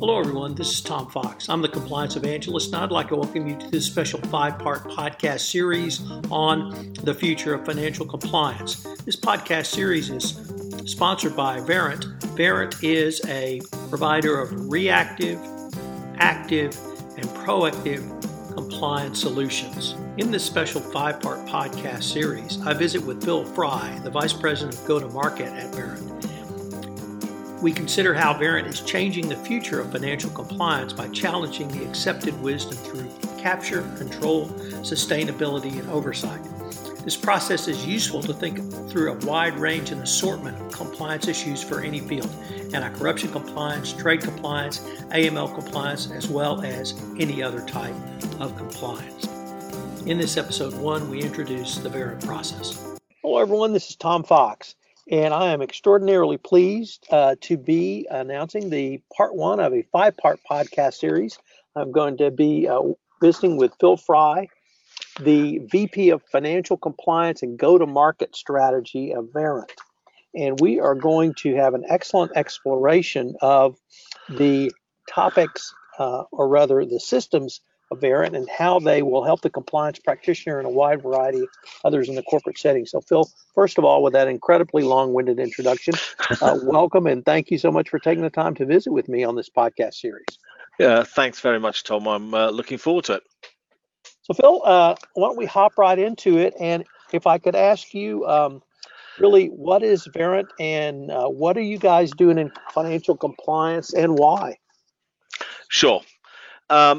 Hello everyone, this is Tom Fox. I'm the Compliance Evangelist, and I'd like to welcome you to this special five-part podcast series on the future of financial compliance. This podcast series is sponsored by Verint. Verint is a provider of reactive, active, and proactive compliance solutions. In this special five-part podcast series, I visit with Bill Fry, the Vice President of Go-to-Market at Verint. We consider how Verint is changing the future of financial compliance by challenging the accepted wisdom through capture, control, sustainability, and oversight. This process is useful to think through a wide range and assortment of compliance issues for any field, anti-corruption compliance, trade compliance, AML compliance, as well as any other type of compliance. In this episode one, we introduce the Verint process. Hello everyone, this is Tom Fox. And I am extraordinarily pleased to be announcing the part one of a five-part podcast series. I'm going to be visiting with Phil Fry, the VP of Financial Compliance and Go-to-Market Strategy of Verint. And we are going to have an excellent exploration of the topics, or rather the systems of Verint and how they will help the compliance practitioner and a wide variety of others in the corporate setting. So Phil, first of all, with that incredibly long-winded introduction, welcome and thank you so much for taking the time to visit with me on this podcast series. Yeah, thanks very much, Tom. I'm looking forward to it. So Phil, why don't we hop right into it? And if I could ask you, really, what is Verint and what are you guys doing in financial compliance and why? Sure.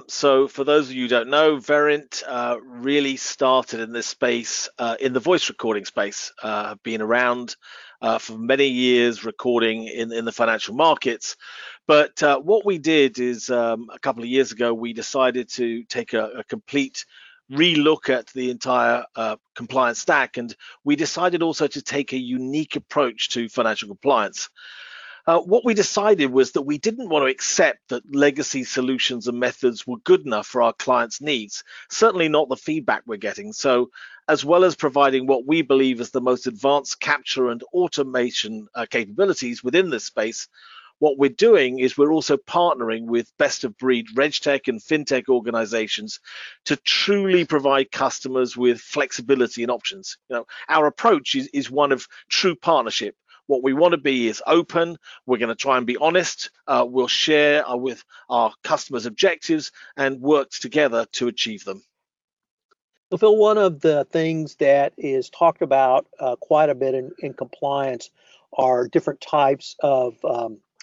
So for those of you who don't know, Verint really started in this space, in the voice recording space, been around for many years recording in the financial markets. But what we did is a couple of years ago, we decided to take a complete relook at the entire compliance stack. And we decided also to take a unique approach to financial compliance. What we decided was that we didn't want to accept that legacy solutions and methods were good enough for our clients' needs, certainly not the feedback we're getting. So as well as providing what we believe is the most advanced capture and automation capabilities within this space, what we're doing is we're also partnering with best-of-breed RegTech and FinTech organizations to truly provide customers with flexibility and options. You know, our approach is one of true partnership. What we want to be is open. We're going to try and be honest. We'll share with our customers' objectives and work together to achieve them. Well, Phil, one of the things that is talked about quite a bit in compliance are different types of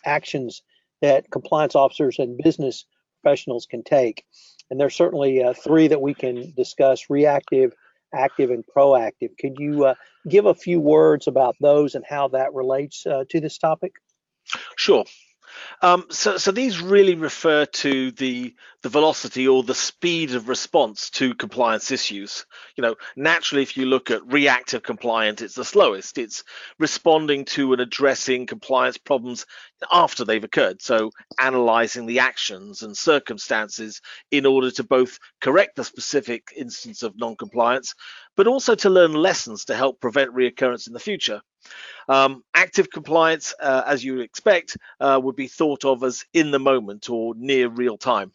actions that compliance officers and business professionals can take. And there's certainly three that we can discuss: reactive, active, and proactive. Could you give a few words about those and how that relates to this topic? Sure. So these really refer to the velocity or the speed of response to compliance issues. You know, naturally, if you look at reactive compliance, it's the slowest. It's responding to and addressing compliance problems after they've occurred. So analyzing the actions and circumstances in order to both correct the specific instance of non-compliance, but also to learn lessons to help prevent reoccurrence in the future. Active compliance, as you would expect, would be thought of as in the moment or near real time.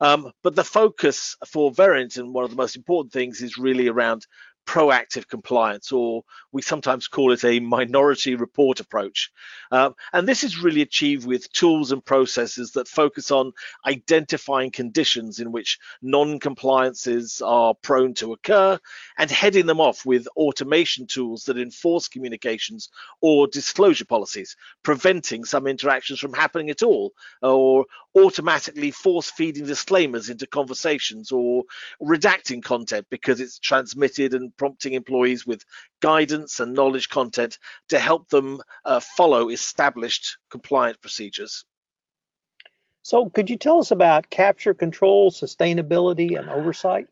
But the focus for Verint, and one of the most important things, is really around proactive compliance, or we sometimes call it a minority report approach. And this is really achieved with tools and processes that focus on identifying conditions in which non-compliances are prone to occur and heading them off with automation tools that enforce communications or disclosure policies, preventing some interactions from happening at all, or automatically force feeding disclaimers into conversations, or redacting content because it's transmitted, and prompting employees with guidance and knowledge content to help them follow established compliance procedures. So could you tell us about capture, control, sustainability, and oversight?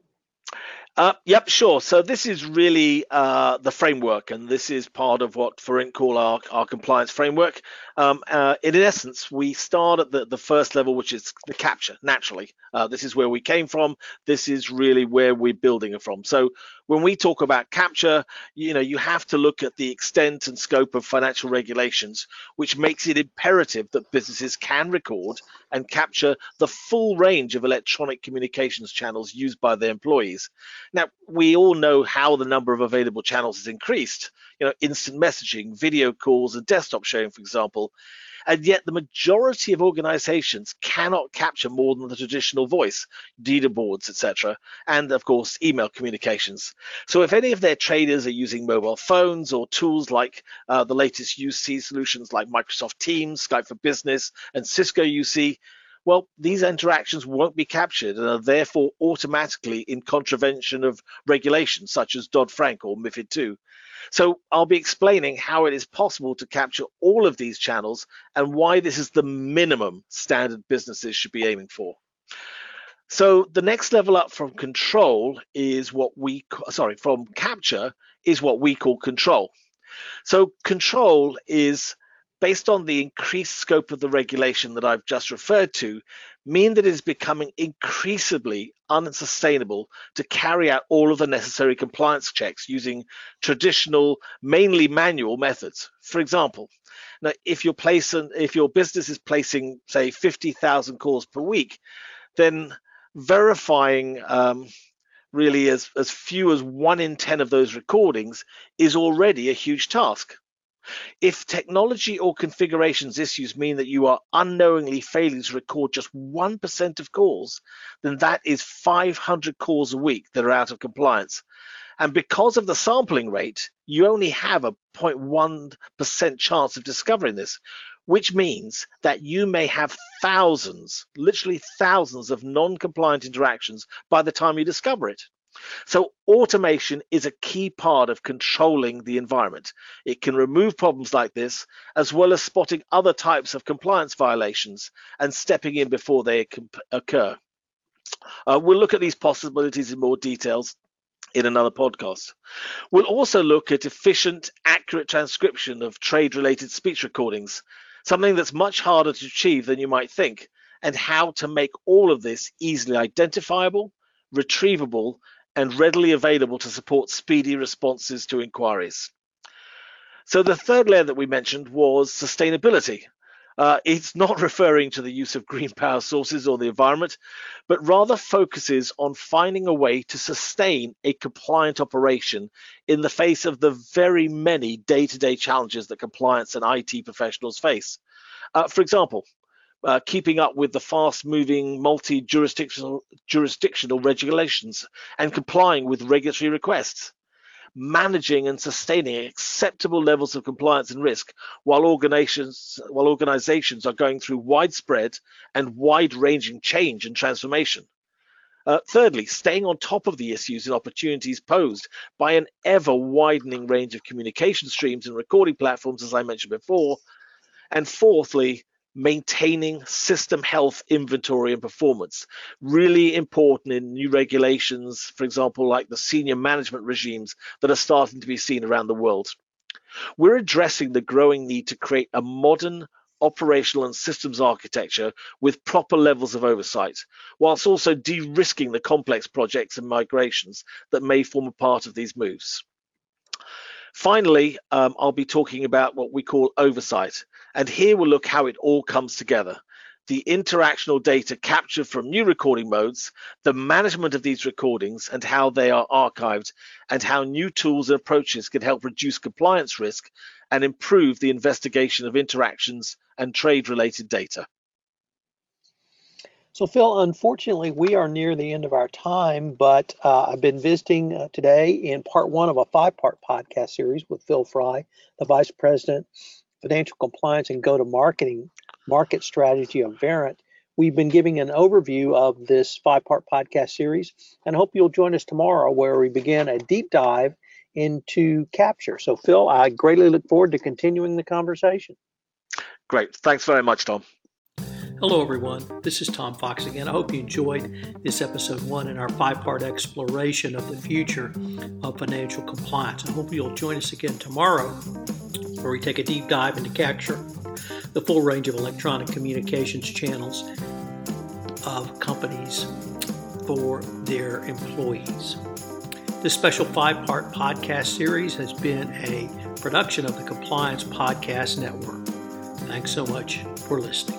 Yep, sure. So this is really the framework, and this is part of what Verint call our compliance framework. In essence, we start at the first level, which is the capture, naturally. This is where we came from. This is really where we're building it from. So when we talk about capture, you have to look at the extent and scope of financial regulations, which makes it imperative that businesses can record and capture the full range of electronic communications channels used by their employees. Now, we all know how the number of available channels has increased, instant messaging, video calls, and desktop sharing, for example. And yet the majority of organizations cannot capture more than the traditional voice, leaderboards, etc., and of course, email communications. So if any of their traders are using mobile phones or tools like the latest UC solutions like Microsoft Teams, Skype for Business, and Cisco UC, well, these interactions won't be captured and are therefore automatically in contravention of regulations such as Dodd-Frank or MiFID II. So I'll be explaining how it is possible to capture all of these channels and why this is the minimum standard businesses should be aiming for. So the next level up from control is what we, from capture is what we call control. So control is based on the increased scope of the regulation that I've just referred to, mean that it is becoming increasingly unsustainable to carry out all of the necessary compliance checks using traditional, mainly manual methods. For example, now if your business is placing, say, 50,000 calls per week, then verifying really as few as 1 in 10 of those recordings is already a huge task. If technology or configurations issues mean that you are unknowingly failing to record just 1% of calls, then that is 500 calls a week that are out of compliance. And because of the sampling rate, you only have a 0.1% chance of discovering this, which means that you may have thousands, literally thousands of non-compliant interactions by the time you discover it. So automation is a key part of controlling the environment. It can remove problems like this, as well as spotting other types of compliance violations and stepping in before they occur. We'll look at these possibilities in more details in another podcast. We'll also look at efficient, accurate transcription of trade-related speech recordings, something that's much harder to achieve than you might think, and how to make all of this easily identifiable, retrievable, and readily available to support speedy responses to inquiries. So the third layer that we mentioned was sustainability. It's not referring to the use of green power sources or the environment, but rather focuses on finding a way to sustain a compliant operation in the face of the very many day-to-day challenges that compliance and IT professionals face. For example, keeping up with the fast-moving multi-jurisdictional regulations and complying with regulatory requests, managing and sustaining acceptable levels of compliance and risk while organizations are going through widespread and wide-ranging change and transformation. Thirdly, staying on top of the issues and opportunities posed by an ever-widening range of communication streams and recording platforms, as I mentioned before. And fourthly, maintaining system health, inventory, and performance. Really important in new regulations, for example, like the senior management regimes that are starting to be seen around the world. We're addressing the growing need to create a modern operational and systems architecture with proper levels of oversight, whilst also de-risking the complex projects and migrations that may form a part of these moves. Finally, I'll be talking about what we call oversight, and here we'll look how it all comes together. The interactional data captured from new recording modes, the management of these recordings and how they are archived, and how new tools and approaches can help reduce compliance risk and improve the investigation of interactions and trade-related data. So Phil, unfortunately, we are near the end of our time, but I've been visiting today in part 1 of a 5-part podcast series with Phil Fry, the Vice President, Financial Compliance and Go-to-Market Strategy of Verint. We've been giving an overview of this 5-part podcast series, and hope you'll join us tomorrow where we begin a deep dive into capture. So Phil, I greatly look forward to continuing the conversation. Great. Thanks very much, Tom. Hello, everyone. This is Tom Fox again. I hope you enjoyed this episode 1 in our 5-part exploration of the future of financial compliance. I hope you'll join us again tomorrow where we take a deep dive into capture, the full range of electronic communications channels of companies for their employees. This special five-part podcast series has been a production of the Compliance Podcast Network. Thanks so much for listening.